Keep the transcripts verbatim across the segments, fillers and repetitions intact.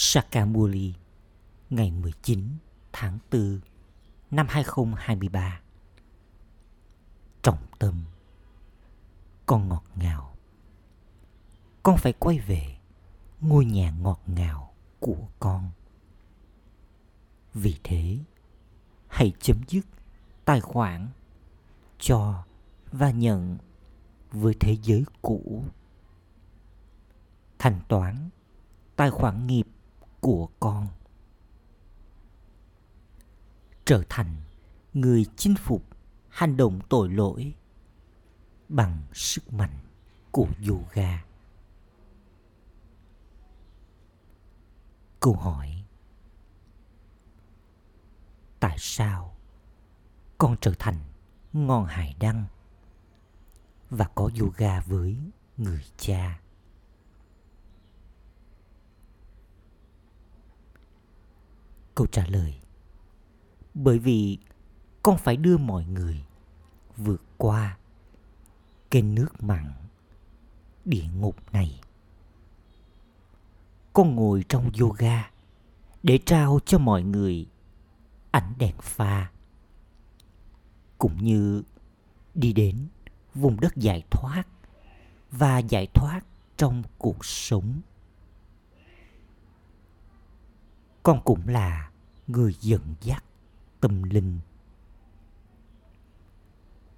Sakar Murli ngày mười chín tháng tư năm hai không hai ba. Trọng tâm, con ngọt ngào. Con phải quay về ngôi nhà ngọt ngào của con. Vì thế, hãy chấm dứt tài khoản cho và nhận với thế giới cũ. Thanh toán tài khoản nghiệp của con. Trở thành người chinh phục hành động tội lỗi bằng sức mạnh của yoga. Câu hỏi: tại sao con trở thành ngọn hải đăng và có yoga với người cha? Câu trả lời: bởi vì con phải đưa mọi người vượt qua kênh nước mặn địa ngục này. Con ngồi trong yoga để trao cho mọi người ánh đèn pha, cũng như đi đến vùng đất giải thoát và giải thoát trong cuộc sống. Con cũng là người dẫn dắt tâm linh.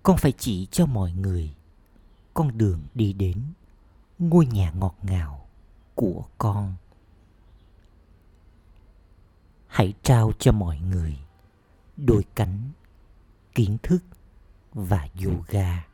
Con phải chỉ cho mọi người con đường đi đến ngôi nhà ngọt ngào của con. Hãy trao cho mọi người đôi cánh kiến thức và yoga.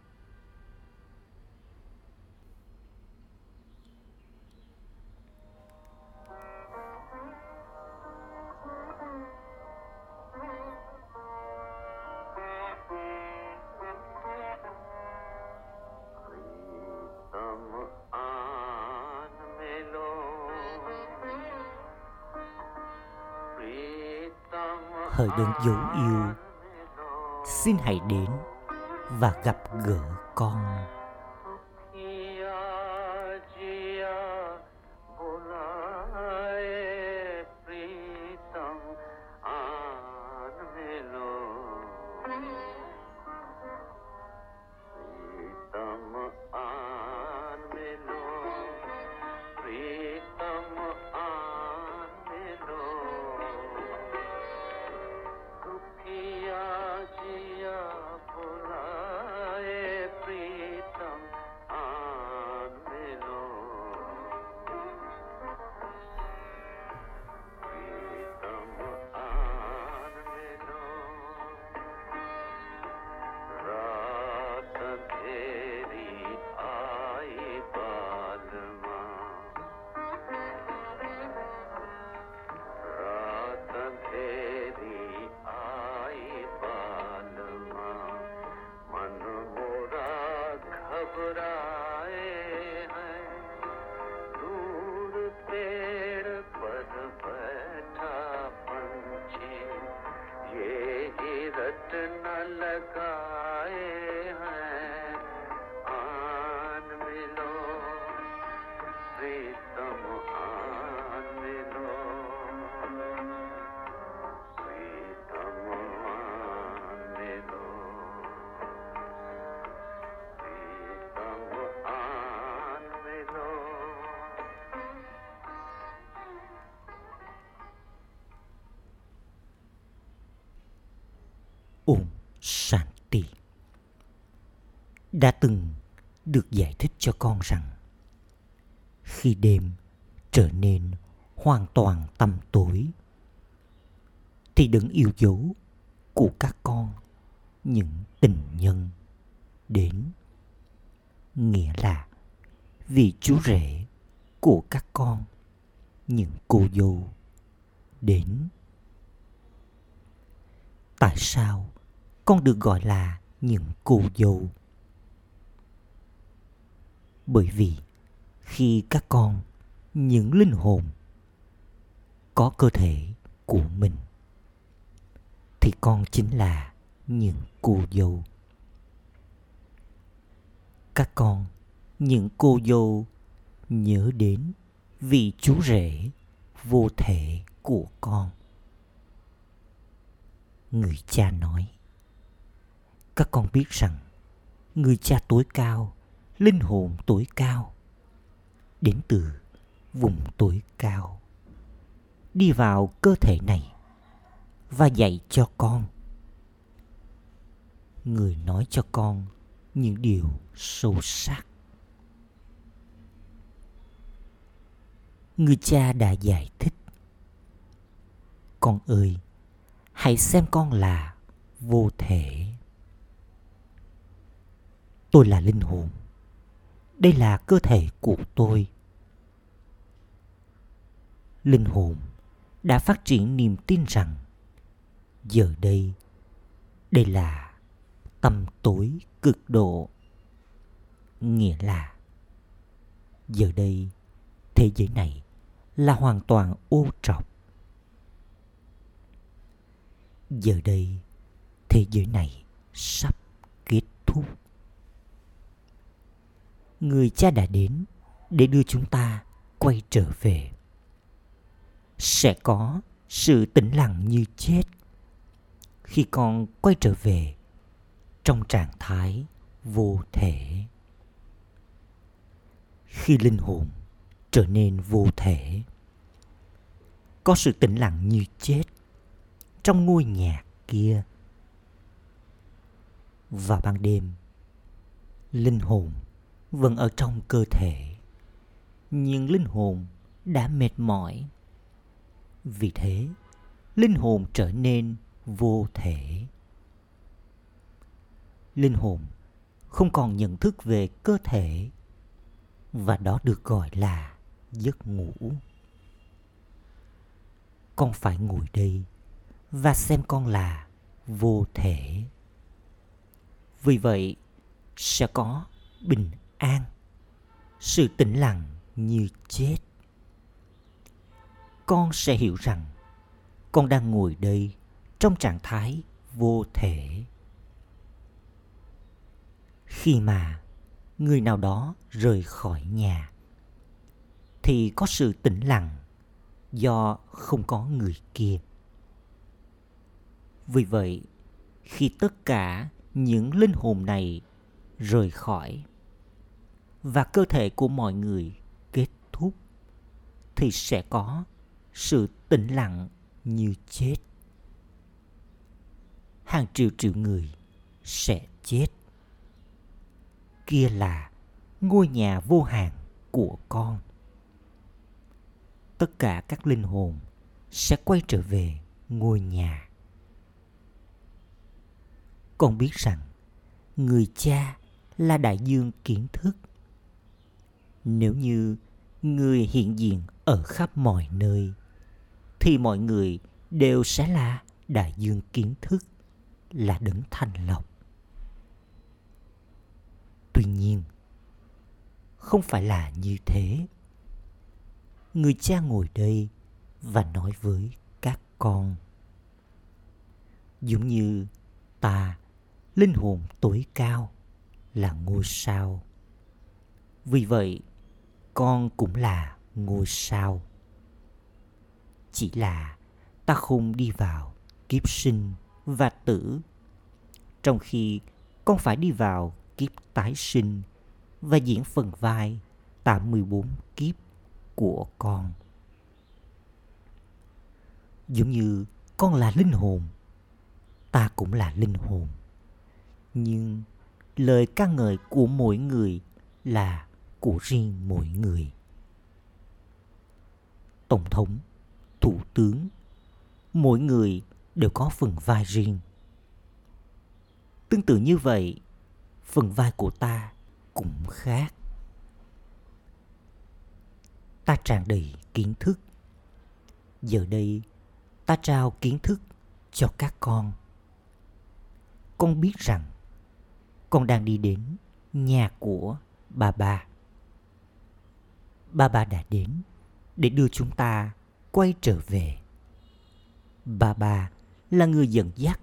Hỡi đấng dấu yêu, xin hãy đến và gặp gỡ con. Om Shanti. Đã từng được giải thích cho con rằng khi đêm trở nên hoàn toàn tăm tối thì đấng yêu dấu của các con, những tình nhân, đến. Nghĩa là vị chú rể của các con, những cô dâu, đến. Tại sao con được gọi là những cô dâu? Bởi vì khi các con, những linh hồn, có cơ thể của mình, thì con chính là những cô dâu. Các con, những cô dâu, nhớ đến vị chú rể vô thể của con. Người cha nói: các con biết rằng người cha tối cao, linh hồn tối cao, đến từ vùng tối cao, đi vào cơ thể này và dạy cho con. Người nói cho con những điều sâu sắc. Người cha đã giải thích: con ơi, hãy xem con là vô thể. Tôi là linh hồn. Đây là cơ thể của tôi. Linh hồn đã phát triển niềm tin rằng giờ đây, đây là tâm tối cực độ. Nghĩa là giờ đây, thế giới này là hoàn toàn ô trọc. Giờ đây, thế giới này sắp kết thúc. Người cha đã đến để đưa chúng ta quay trở về. Sẽ có sự tĩnh lặng như chết khi con quay trở về trong trạng thái vô thể. Khi linh hồn trở nên vô thể, có sự tĩnh lặng như chết trong ngôi nhà kia. Vào ban đêm, linh hồn vẫn ở trong cơ thể, nhưng linh hồn đã mệt mỏi. Vì thế, linh hồn trở nên vô thể. Linh hồn không còn nhận thức về cơ thể, và đó được gọi là giấc ngủ. Con phải ngồi đây và xem con là vô thể. Vì vậy, sẽ có bình an, sự tĩnh lặng như chết. Con sẽ hiểu rằng con đang ngồi đây trong trạng thái vô thể. Khi mà người nào đó rời khỏi nhà thì có sự tĩnh lặng do không có người kia. Vì vậy, khi tất cả những linh hồn này rời khỏi và cơ thể của mọi người kết thúc thì sẽ có sự tĩnh lặng như chết. Hàng triệu triệu người sẽ chết. Kia là ngôi nhà vô hạn của con. Tất cả các linh hồn sẽ quay trở về ngôi nhà. Con biết rằng người cha là đại dương kiến thức. Nếu như người hiện diện ở khắp mọi nơi thì mọi người đều sẽ là đại dương kiến thức, là đấng thanh lọc. Tuy nhiên, không phải là như thế. Người cha ngồi đây và nói với các con. Giống như ta, linh hồn tối cao, là ngôi sao. Vì vậy, con cũng là ngôi sao. Chỉ là ta không đi vào kiếp sinh và tử, trong khi con phải đi vào kiếp tái sinh và diễn phần vai tám mươi bốn kiếp của con. Giống như con là linh hồn, ta cũng là linh hồn. Nhưng lời ca ngợi của mỗi người là của riêng mỗi người. Tổng thống, thủ tướng, mỗi người đều có phần vai riêng. Tương tự như vậy, phần vai của ta cũng khác. Ta tràn đầy kiến thức. Giờ đây, ta trao kiến thức cho các con. Con biết rằng con đang đi đến nhà của Ba Ba. Ba Ba đã đến để đưa chúng ta quay trở về. Ba Ba là người dẫn dắt,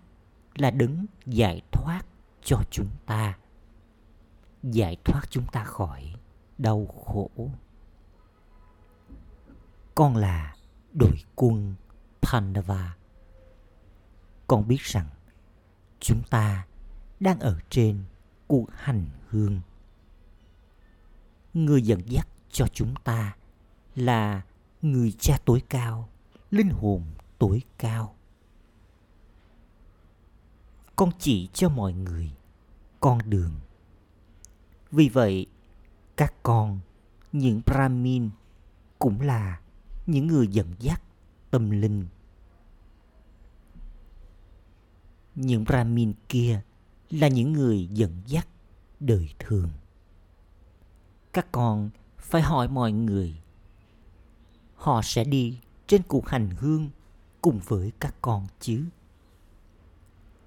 là đấng giải thoát cho chúng ta, giải thoát chúng ta khỏi đau khổ. Con là đội quân Pandava. Con biết rằng chúng ta đang ở trên cuộc hành hương. Người dẫn dắt cho chúng ta là người cha tối cao, linh hồn tối cao. Con chỉ cho mọi người con đường. Vì vậy, các con, những Brahmin cũng là những người dẫn dắt tâm linh. Những Brahmin kia là những người dẫn dắt đời thường. Các con phải hỏi mọi người. Họ sẽ đi trên cuộc hành hương cùng với các con chứ.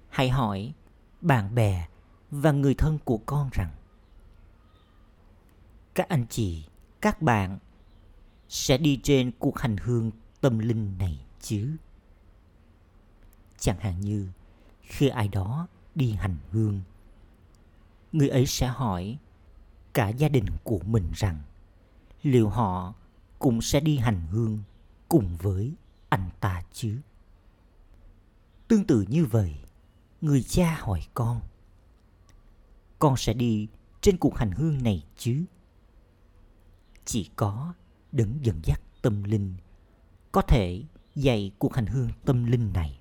Hãy hỏi bạn bè và người thân của con rằng các anh chị, các bạn sẽ đi trên cuộc hành hương tâm linh này chứ. Chẳng hạn như khi ai đó đi hành hương, người ấy sẽ hỏi cả gia đình của mình rằng liệu họ cũng sẽ đi hành hương cùng với anh ta chứ. Tương tự như vậy, người cha hỏi con, con sẽ đi trên cuộc hành hương này chứ. Chỉ có đấng dẫn dắt tâm linh có thể dạy cuộc hành hương tâm linh này.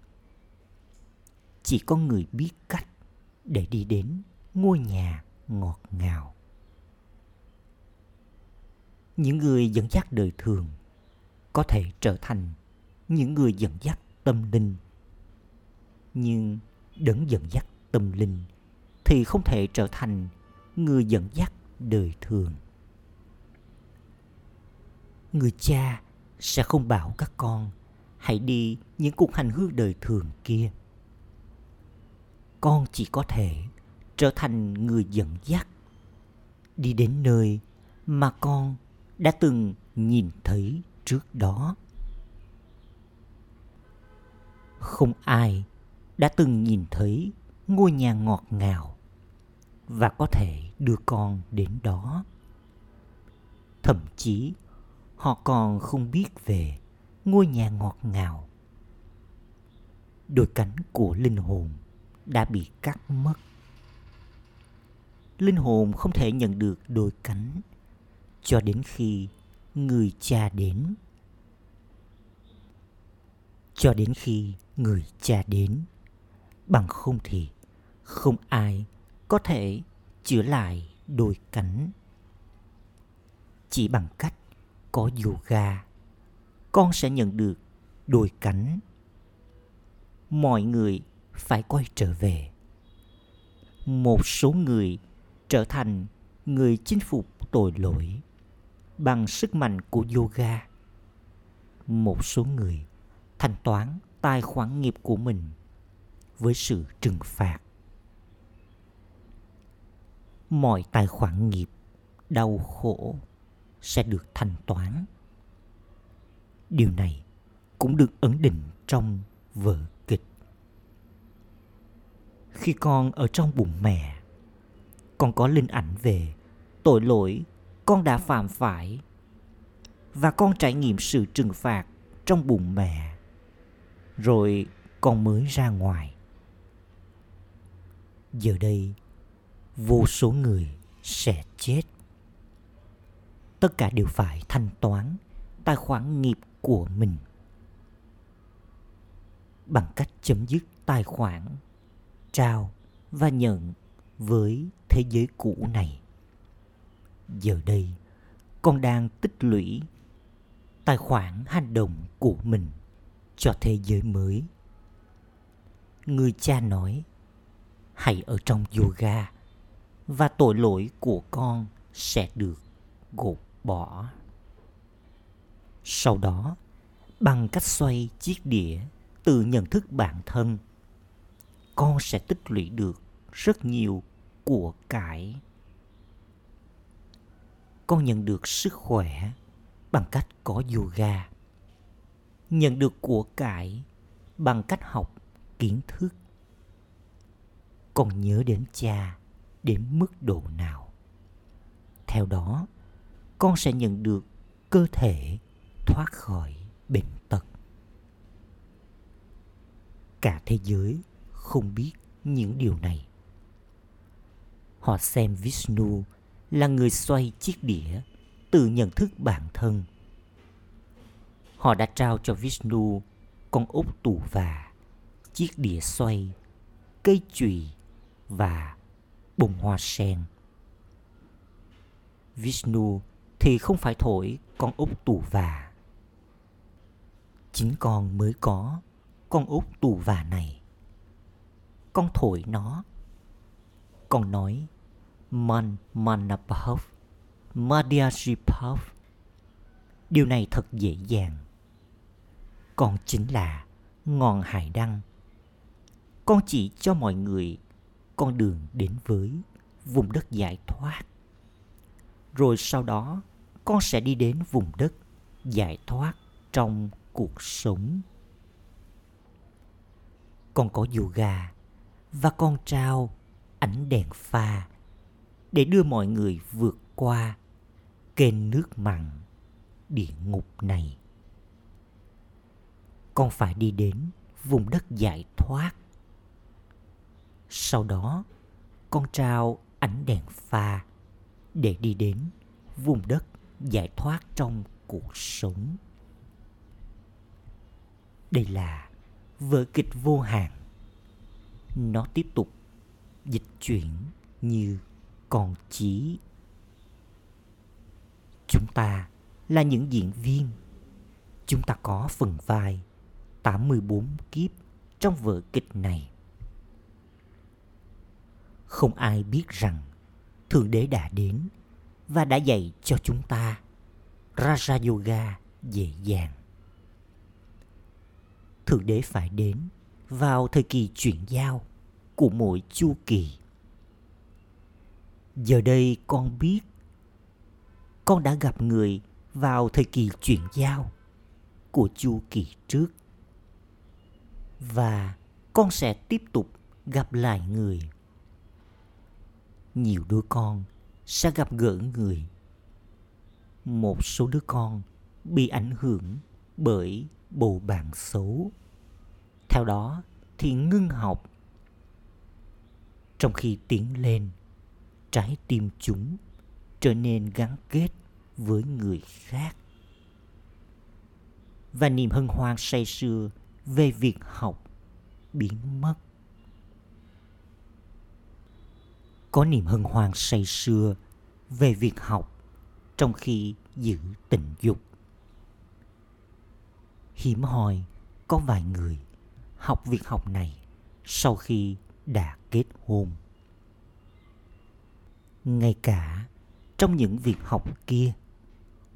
Chỉ có người biết cách để đi đến ngôi nhà ngọt ngào. Những người dẫn dắt đời thường có thể trở thành những người dẫn dắt tâm linh. Nhưng đấng dẫn dắt tâm linh thì không thể trở thành người dẫn dắt đời thường. Người cha sẽ không bảo các con hãy đi những cuộc hành hương đời thường kia. Con chỉ có thể trở thành người dẫn dắt, đi đến nơi mà con đã từng nhìn thấy trước đó. Không ai đã từng nhìn thấy ngôi nhà ngọt ngào và có thể đưa con đến đó. Thậm chí họ còn không biết về ngôi nhà ngọt ngào. Đôi cánh của linh hồn đã bị cắt mất. Linh hồn không thể nhận được đôi cánh cho đến khi người cha đến. Cho đến khi người cha đến, bằng không thì không ai có thể chữa lại đôi cánh. Chỉ bằng cách có yoga, con sẽ nhận được đôi cánh. Mọi người phải quay trở về. Một số người trở thành người chinh phục tội lỗi bằng sức mạnh của yoga. Một số người thanh toán tài khoản nghiệp của mình với sự trừng phạt. Mọi tài khoản nghiệp đau khổ sẽ được thanh toán. Điều này cũng được ấn định trong vở kịch. Khi con ở trong bụng mẹ, con có linh ảnh về tội lỗi con đã phạm phải và con trải nghiệm sự trừng phạt trong bụng mẹ, rồi con mới ra ngoài. Giờ đây, vô số người sẽ chết. Tất cả đều phải thanh toán tài khoản nghiệp của mình. Bằng cách chấm dứt tài khoản, trao và nhận với thế giới cũ này. Giờ đây, con đang tích lũy tài khoản hành động của mình cho thế giới mới. Người cha nói, hãy ở trong yoga và tội lỗi của con sẽ được gột bỏ. Sau đó, bằng cách xoay chiếc đĩa từ nhận thức bản thân, con sẽ tích lũy được rất nhiều của cải. Con nhận được sức khỏe bằng cách có yoga, nhận được của cải bằng cách học kiến thức. Con nhớ đến cha đến mức độ nào, theo đó con sẽ nhận được cơ thể thoát khỏi bệnh tật. Cả thế giới không biết những điều này. Họ xem Vishnu là người xoay chiếc đĩa từ nhận thức bản thân. Họ đã trao cho Vishnu con ốc tù và, chiếc đĩa xoay, cây chùy và bông hoa sen. Vishnu thì không phải thổi con ốc tù và. Chính con mới có con ốc tù và này. Con thổi nó. Con nói Man Manapah, Madhyajipah. Điều này thật dễ dàng. Con chính là ngọn hải đăng. Con chỉ cho mọi người con đường đến với vùng đất giải thoát. Rồi sau đó con sẽ đi đến vùng đất giải thoát trong cuộc sống. Con có yoga và con trao ánh đèn pha để đưa mọi người vượt qua kênh nước mặn địa ngục này. Con phải đi đến vùng đất giải thoát. Sau đó, con trao ánh đèn pha để đi đến vùng đất giải thoát trong cuộc sống. Đây là vở kịch vô hạn. Nó tiếp tục dịch chuyển như con chí. Chúng ta là những diễn viên. Chúng ta có phần vai tám mươi bốn kiếp trong vở kịch này. Không ai biết rằng Thượng Đế đã đến và đã dạy cho chúng ta Raja Yoga dễ dàng. Thượng Đế phải đến vào thời kỳ chuyển giao của mỗi chu kỳ. Giờ đây con biết con đã gặp người vào thời kỳ chuyển giao của chu kỳ trước. Và con sẽ tiếp tục gặp lại người. Nhiều đứa con sẽ gặp gỡ người. Một số đứa con bị ảnh hưởng bởi bầu bạn xấu. Theo đó thì ngưng học. Trong khi tiến lên, trái tim chúng trở nên gắn kết với người khác. Và niềm hân hoan say sưa về việc học biến mất. Có niềm hân hoan say sưa về việc học trong khi giữ tình dục. Hiếm hoi có vài người học việc học này sau khi đã kết hôn. Ngay cả trong những việc học kia,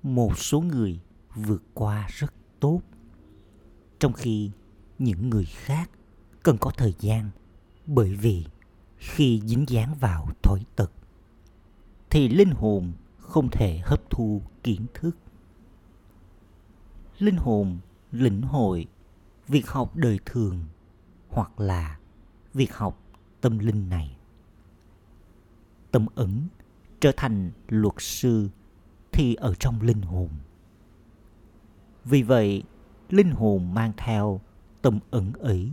một số người vượt qua rất tốt, trong khi những người khác cần có thời gian, bởi vì khi dính dáng vào thói tật thì linh hồn không thể hấp thu kiến thức. Linh hồn lĩnh hội việc học đời thường hoặc là việc học tâm linh này. Tâm ấn trở thành luật sư thì ở trong linh hồn. Vì vậy, linh hồn mang theo tâm ấn ấy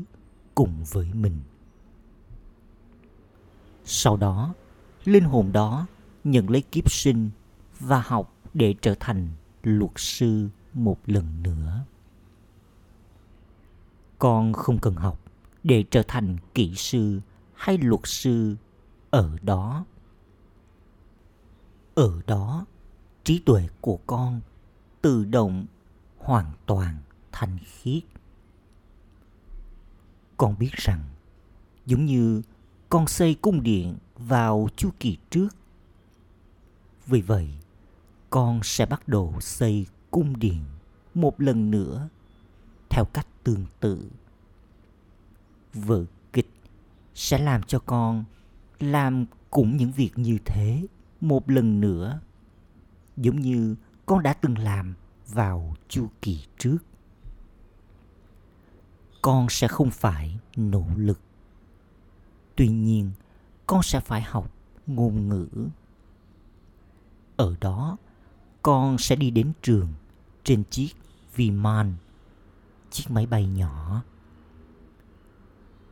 cùng với mình. Sau đó, linh hồn đó nhận lấy kiếp sinh và học để trở thành luật sư một lần nữa. Con không cần học để trở thành kỹ sư hay luật sư ở đó. Ở đó, trí tuệ của con tự động hoàn toàn thanh khiết. Con biết rằng, giống như con xây cung điện vào chu kỳ trước. Vì vậy, con sẽ bắt đầu xây cung điện một lần nữa theo cách tương tự. Vở kịch sẽ làm cho con làm cũng những việc như thế một lần nữa, giống như con đã từng làm vào chu kỳ trước. Con sẽ không phải nỗ lực. Tuy nhiên, con sẽ phải học ngôn ngữ. Ở đó, con sẽ đi đến trường trên chiếc Viman chiếc máy bay nhỏ.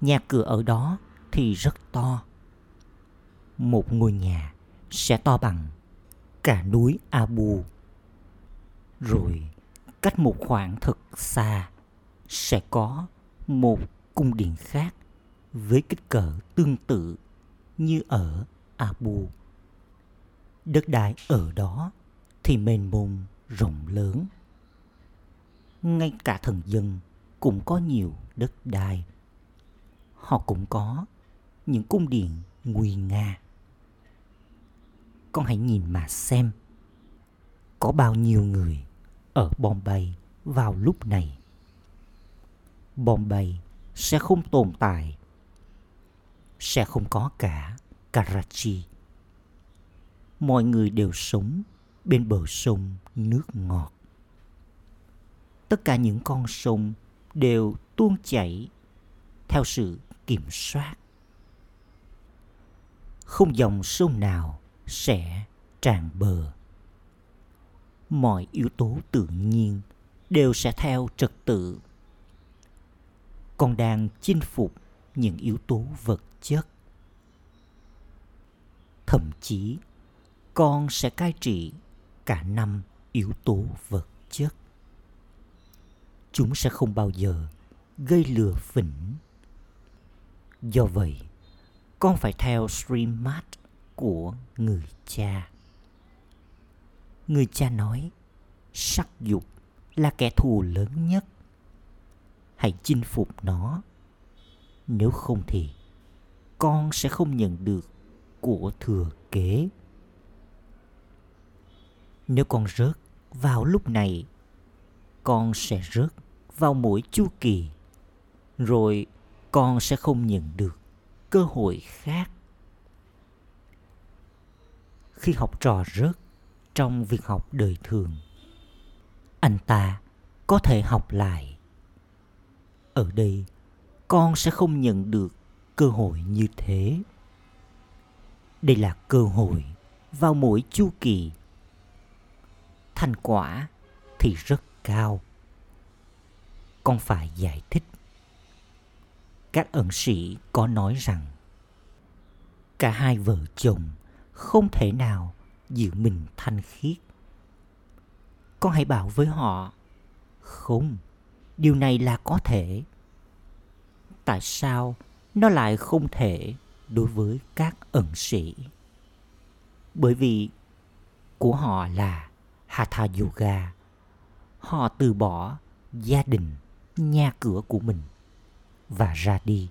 Nhà cửa ở đó thì rất to. Một ngôi nhà sẽ to bằng cả núi Abu. Rồi cách một khoảng thật xa sẽ có một cung điện khác với kích cỡ tương tự như ở Abu. Đất đai ở đó thì mênh mông rộng lớn. Ngay cả thần dân cũng có nhiều đất đai. Họ cũng có những cung điện nguy nga. Con hãy nhìn mà xem, có bao nhiêu người ở Bombay vào lúc này. Bombay sẽ không tồn tại, sẽ không có cả Karachi. Mọi người đều sống bên bờ sông nước ngọt. Tất cả những con sông đều tuôn chảy theo sự kiểm soát. Không dòng sông nào sẽ tràn bờ. Mọi yếu tố tự nhiên đều sẽ theo trật tự. Con đang chinh phục những yếu tố vật chất. Thậm chí, con sẽ cai trị cả năm yếu tố vật chất. Chúng sẽ không bao giờ gây lừa phỉnh. Do vậy, con phải theo Srimad của người cha. Người cha nói, sắc dục là kẻ thù lớn nhất. Hãy chinh phục nó. Nếu không thì, con sẽ không nhận được của thừa kế. Nếu con rớt vào lúc này, con sẽ rớt vào mỗi chu kỳ. Rồi con sẽ không nhận được cơ hội khác. Khi học trò rớt trong việc học đời thường, anh ta có thể học lại. Ở đây, con sẽ không nhận được cơ hội như thế. Đây là cơ hội vào mỗi chu kỳ. Thành quả thì rất cao. Con phải giải thích. Các ẩn sĩ có nói rằng cả hai vợ chồng không thể nào giữ mình thanh khiết. Con hãy bảo với họ, không, điều này là có thể. Tại sao nó lại không thể đối với các ẩn sĩ? Bởi vì của họ là Hatha Yoga. Họ từ bỏ gia đình, nhà cửa của mình và ra đi.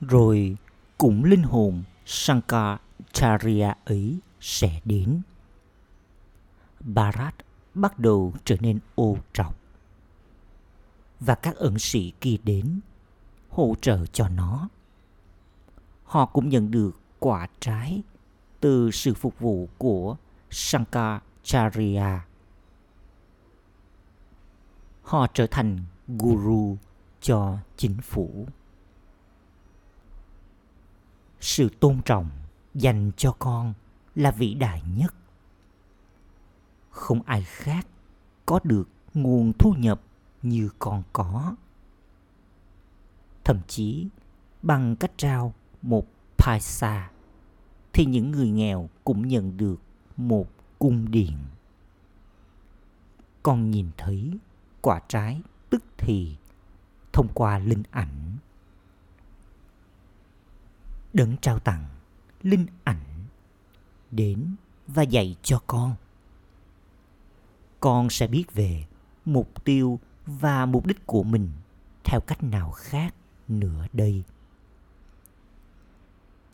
Rồi cũng linh hồn Shankaracharya ấy sẽ đến. Bharat bắt đầu trở nên ô trọc. Và các ẩn sĩ kia đến hỗ trợ cho nó. Họ cũng nhận được quả trái từ sự phục vụ của Shankaracharya. Họ trở thành guru cho chính phủ. Sự tôn trọng dành cho con là vĩ đại nhất. Không ai khác có được nguồn thu nhập như con có. Thậm chí bằng cách trao một paisa thì những người nghèo cũng nhận được một cung điện. Con nhìn thấy quả trái tức thì thông qua linh ảnh. Đấng trao tặng linh ảnh đến và dạy cho con. Con sẽ biết về mục tiêu và mục đích của mình theo cách nào khác nữa đây.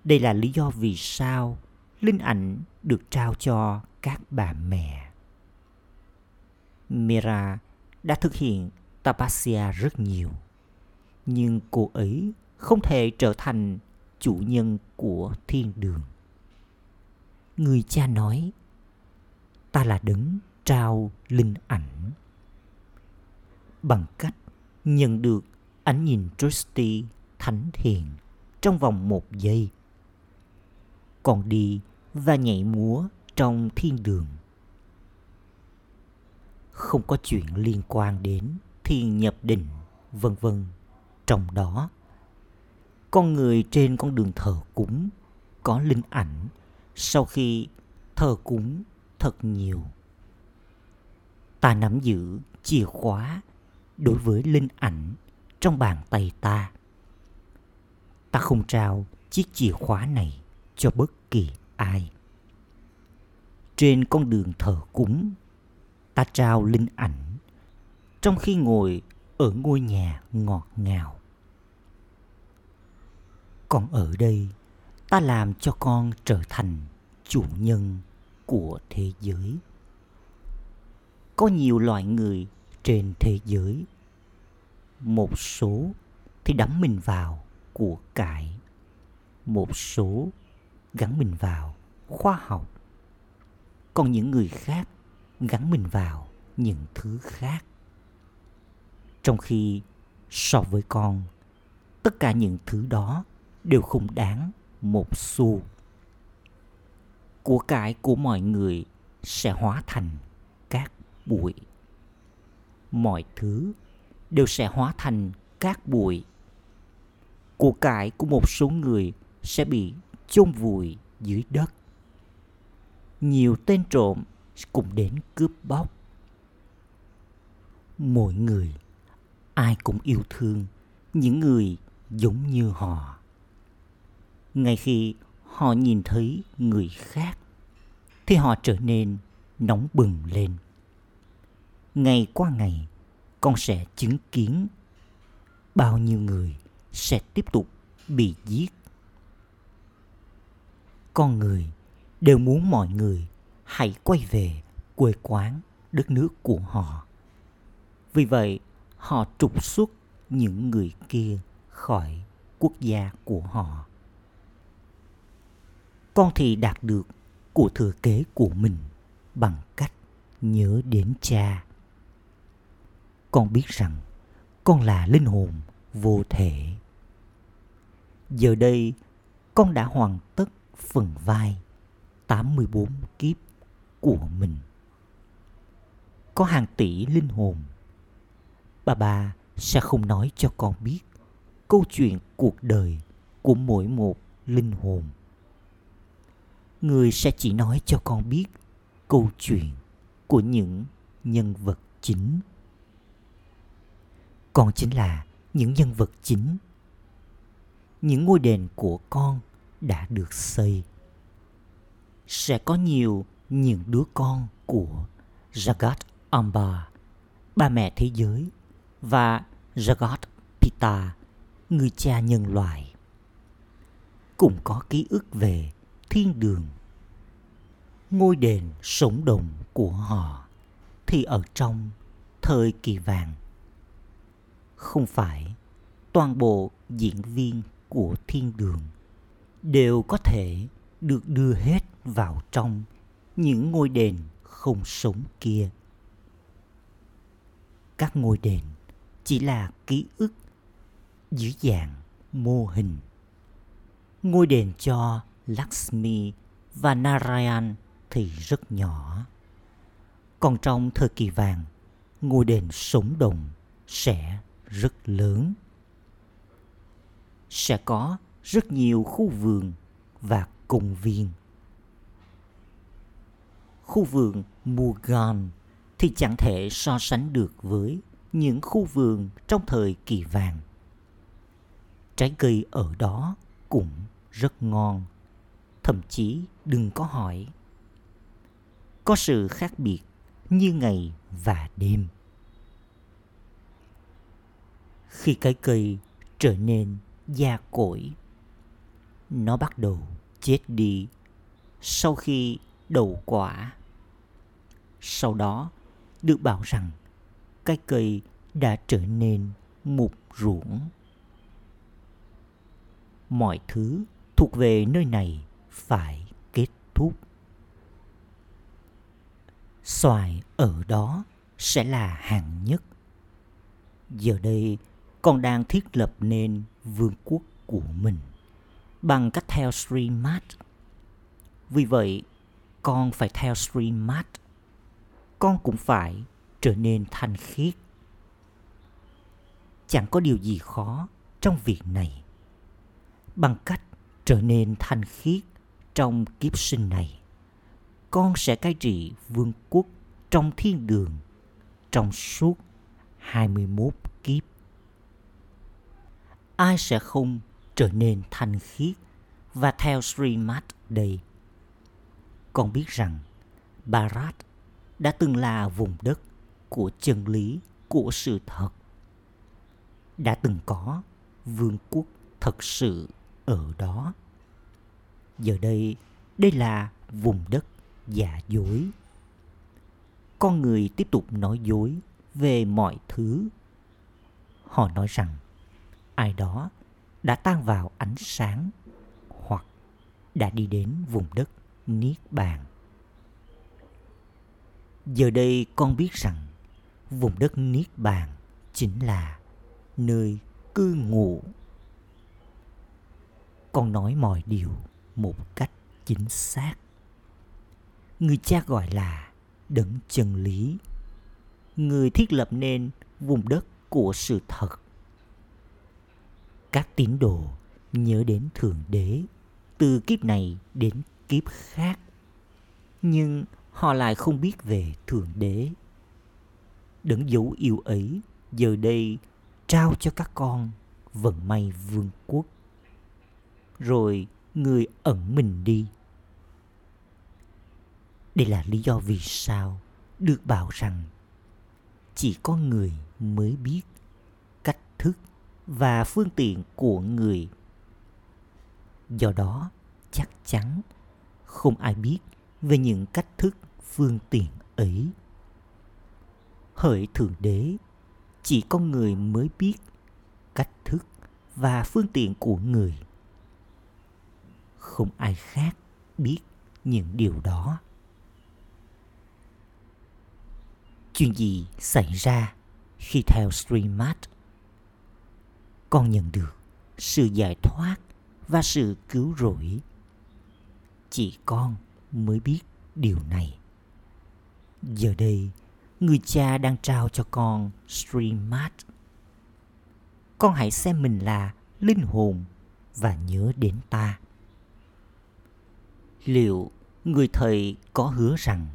Đây là lý do vì sao linh ảnh được trao cho các bà mẹ. Mira đã thực hiện Tapasya rất nhiều, nhưng cô ấy không thể trở thành chủ nhân của thiên đường. Người cha nói, ta là đấng trao linh ảnh. Bằng cách nhận được ánh nhìn Trusty thánh thiện trong vòng một giây, còn đi và nhảy múa trong thiên đường. không có chuyện liên quan đến thiên nhập định, vân vân. Trong đó, con người trên con đường thờ cúng có linh ảnh sau khi thờ cúng thật nhiều. Ta nắm giữ chìa khóa đối với linh ảnh trong bàn tay ta. Ta không trao chiếc chìa khóa này cho bất kỳ ai. Trên con đường thờ cúng, ta trao linh ảnh trong khi ngồi ở ngôi nhà ngọt ngào. Còn ở đây, ta làm cho con trở thành chủ nhân của thế giới. Có nhiều loại người trên thế giới. Một số thì đắm mình vào của cải. Một số gắn mình vào khoa học. Còn những người khác gắn mình vào những thứ khác. Trong khi so với con, tất cả những thứ đó đều không đáng một xu. Của cải của mọi người sẽ hóa thành cát bụi. Mọi thứ đều sẽ hóa thành cát bụi. Của cải của một số người sẽ bị chôn vùi dưới đất. Nhiều tên trộm cũng đến cướp bóc. Mỗi người, ai cũng yêu thương những người giống như họ. Ngay khi họ nhìn thấy người khác, thì họ trở nên nóng bừng lên. Ngày qua ngày, con sẽ chứng kiến bao nhiêu người sẽ tiếp tục bị giết. Con người đều muốn mọi người hãy quay về quê quán đất nước của họ. Vì vậy, họ trục xuất những người kia khỏi quốc gia của họ. Con thì đạt được của thừa kế của mình bằng cách nhớ đến cha. Con biết rằng con là linh hồn vô thể. Giờ đây, con đã hoàn tất phần vai tám mươi bốn kiếp của mình. Có hàng tỷ linh hồn. Bà bà sẽ không nói cho con biết câu chuyện cuộc đời của mỗi một linh hồn. Người sẽ chỉ nói cho con biết câu chuyện của những nhân vật chính. Con chính là những nhân vật chính. Những ngôi đền của con đã được xây. Sẽ có nhiều những đứa con của Jagat Amba, ba mẹ thế giới, và Jagat Pita, người cha nhân loại. Cũng có ký ức về thiên đường. Ngôi đền sống động của họ thì ở trong thời kỳ vàng. Không phải toàn bộ diễn viên của thiên đường đều có thể được đưa hết vào trong những ngôi đền không sống kia. Các ngôi đền chỉ là ký ức dưới dạng mô hình. Ngôi đền cho Lakshmi và Narayan thì rất nhỏ. Còn trong thời kỳ vàng, ngôi đền sống động sẽ rất lớn. Sẽ có rất nhiều khu vườn và công viên. Khu vườn Mugan thì chẳng thể so sánh được với những khu vườn trong thời kỳ vàng. Trái cây ở đó cũng rất ngon. Thậm chí đừng có hỏi. Có sự khác biệt như ngày và đêm. Khi cái cây trở nên già cỗi, nó bắt đầu chết đi sau khi đậu quả. Sau đó được bảo rằng cái cây đã trở nên mục ruỗng. Mọi thứ thuộc về nơi này phải kết thúc. Xoài ở đó sẽ là hạng nhất. Giờ đây con đang thiết lập nên vương quốc của mình bằng cách theo Srimad. Vì vậy, con phải theo Srimad. Con cũng phải trở nên thanh khiết. Chẳng có điều gì khó trong việc này. Bằng cách trở nên thanh khiết trong kiếp sinh này, con sẽ cai trị vương quốc trong thiên đường trong suốt hai mươi mốt kiếp. Ai sẽ không trở nên thanh khiết và theo Srimad đây? Con biết rằng Bharat đã từng là vùng đất của chân lý, của sự thật. Đã từng có vương quốc thật sự ở đó. Giờ đây, đây là vùng đất giả dối. Con người tiếp tục nói dối về mọi thứ. Họ nói rằng ai đó đã tan vào ánh sáng hoặc đã đi đến vùng đất Niết Bàn. Giờ đây con biết rằng vùng đất Niết Bàn chính là nơi cư ngụ. Con nói mọi điều một cách chính xác. Người cha gọi là đấng chân lý, người thiết lập nên vùng đất của sự thật. Các tín đồ nhớ đến Thượng Đế từ kiếp này đến kiếp khác, nhưng họ lại không biết về Thượng Đế. Đấng dấu yêu ấy giờ đây trao cho các con vận may vương quốc. Rồi người ẩn mình đi. Đây là lý do vì sao được bảo rằng chỉ có người mới biết cách thức và phương tiện của người. Do đó, chắc chắn không ai biết về những cách thức phương tiện ấy. Hỡi Thượng Đế, chỉ có người mới biết cách thức và phương tiện của người. Không ai khác biết những điều đó. Chuyện gì xảy ra khi theo Srimad? Con nhận được sự giải thoát và sự cứu rỗi. Chỉ con mới biết điều này. Giờ đây, người cha đang trao cho con Srimad. Con hãy xem mình là linh hồn và nhớ đến ta. Liệu người thầy có hứa rằng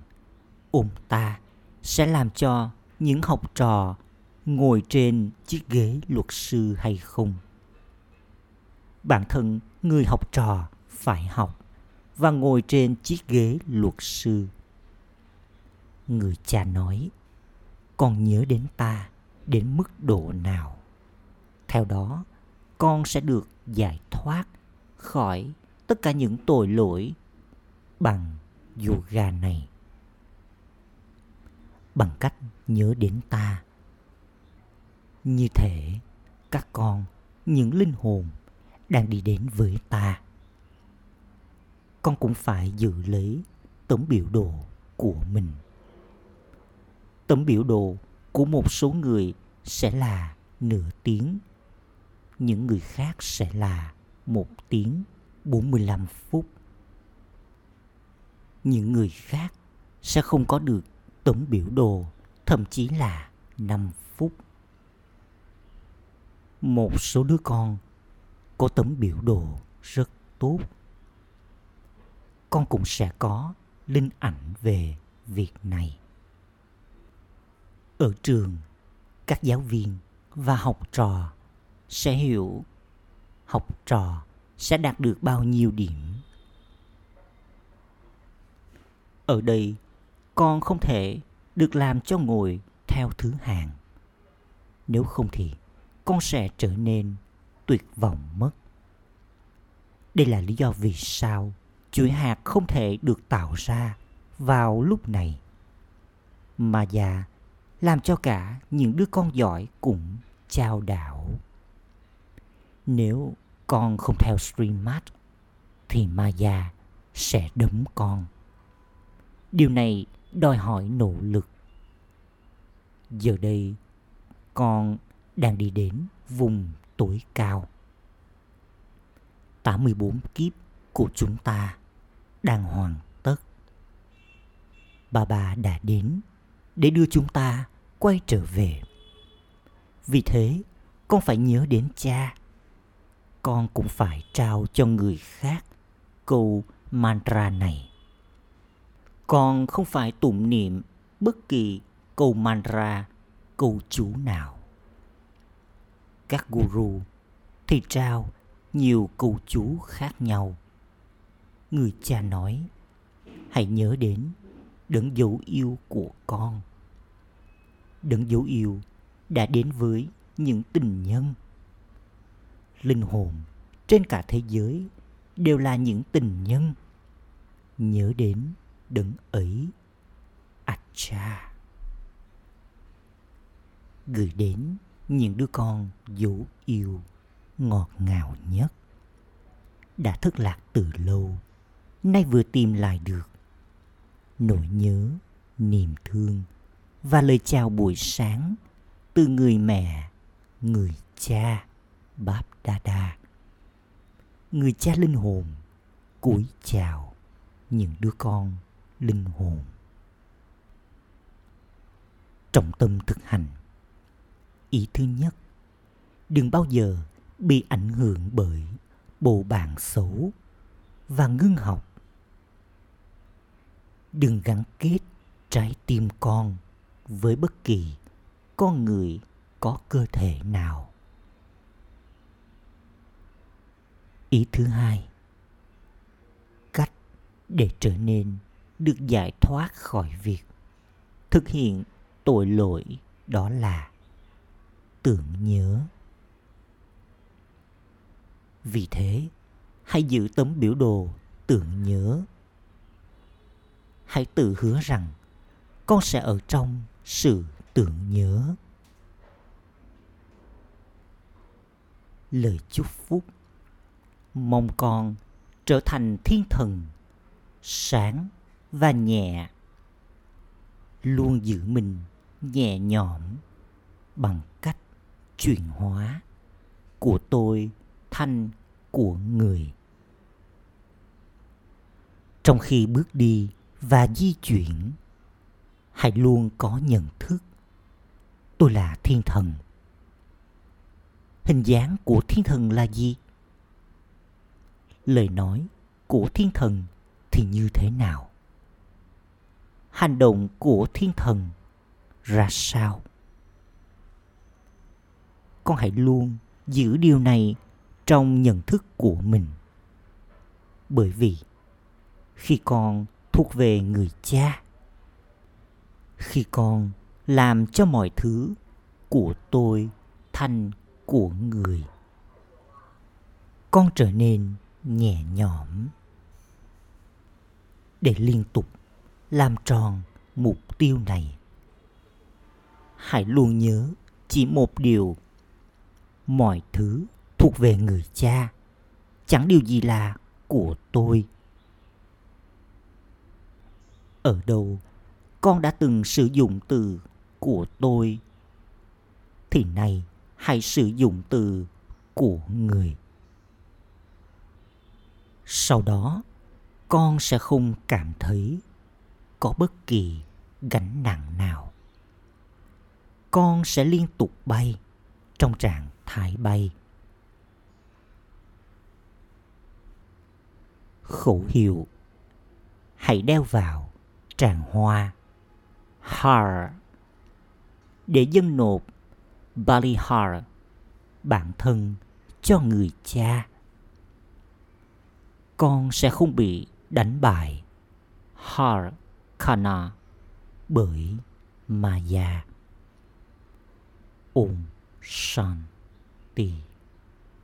ôm ta sẽ làm cho những học trò ngồi trên chiếc ghế luật sư hay không? Bản thân người học trò phải học và ngồi trên chiếc ghế luật sư. Người cha nói, con nhớ đến ta đến mức độ nào. Theo đó, con sẽ được giải thoát khỏi tất cả những tội lỗi bằng yoga này. Bằng cách nhớ đến ta. Như thể các con, những linh hồn đang đi đến với ta. Con cũng phải giữ lấy tấm biểu đồ của mình. Tấm biểu đồ của một số người sẽ là nửa tiếng. Những người khác sẽ là một tiếng bốn mươi lăm phút. Những người khác sẽ không có được tấm biểu đồ, thậm chí là năm phút. Một số đứa con có tấm biểu đồ rất tốt. Con cũng sẽ có linh ảnh về việc này. Ở trường, các giáo viên và học trò sẽ hiểu học trò sẽ đạt được bao nhiêu điểm. Ở đây, con không thể được làm cho ngồi theo thứ hạng. Nếu không thì con sẽ trở nên tuyệt vọng mất. Đây là lý do vì sao chuỗi hạt không thể được tạo ra vào lúc này. Mà già làm cho cả những đứa con giỏi cũng chao đảo. Nếu con không theo Srimad thì Maya sẽ đấm con. Điều này đòi hỏi nỗ lực. Giờ đây, con đang đi đến vùng tối cao. tám mươi bốn kiếp của chúng ta đang hoàn tất. Bà bà đã đến để đưa chúng ta quay trở về. Vì thế, con phải nhớ đến cha. Con cũng phải trao cho người khác câu mantra này. Con không phải tụng niệm bất kỳ câu mantra, câu chú nào. Các guru thì trao nhiều câu chú khác nhau. Người cha nói, hãy nhớ đến đấng dấu yêu của con. Đấng dấu yêu đã đến với những tình nhân. Linh hồn trên cả thế giới đều là những tình nhân. Nhớ đến đấng ấy. Acha. Gửi đến những đứa con dấu yêu ngọt ngào nhất, đã thất lạc từ lâu, nay vừa tìm lại được. Nỗi nhớ, niềm thương và lời chào buổi sáng từ người mẹ, người cha Báp Đa Đa. Người cha linh hồn cúi chào những đứa con linh hồn. Trọng tâm thực hành. Ý thứ nhất, đừng bao giờ bị ảnh hưởng bởi bầu bạn xấu và ngưng học. Đừng gắn kết trái tim con với bất kỳ con người có cơ thể nào. Ý thứ hai, cách để trở nên được giải thoát khỏi việc thực hiện tội lỗi đó là tưởng nhớ. Vì thế, hãy giữ tấm biểu đồ tưởng nhớ. Hãy tự hứa rằng con sẽ ở trong sự tưởng nhớ. Lời chúc phúc. Mong con trở thành thiên thần, sáng và nhẹ. Luôn giữ mình nhẹ nhõm bằng cách chuyển hóa của tôi thành của người. Trong khi bước đi và di chuyển, hãy luôn có nhận thức tôi là thiên thần. Hình dáng của thiên thần là gì? Lời nói của thiên thần thì như thế nào? Hành động của thiên thần ra sao? Con hãy luôn giữ điều này trong nhận thức của mình. Bởi vì khi con thuộc về người cha, khi con làm cho mọi thứ của tôi thành của người, con trở nên nhẹ nhõm. Để liên tục làm tròn mục tiêu này, hãy luôn nhớ chỉ một điều: mọi thứ thuộc về người cha, chẳng điều gì là của tôi. Ở đâu con đã từng sử dụng từ của tôi, thì nay hãy sử dụng từ của người. Sau đó, con sẽ không cảm thấy có bất kỳ gánh nặng nào. Con sẽ liên tục bay trong trạng thái bay. Khẩu hiệu hãy đeo vào tràng hoa Har để dâng nộp Balihar, bản thân, cho người cha. Con sẽ không bị đánh bại Har Khana bởi Maya. Om Shanti.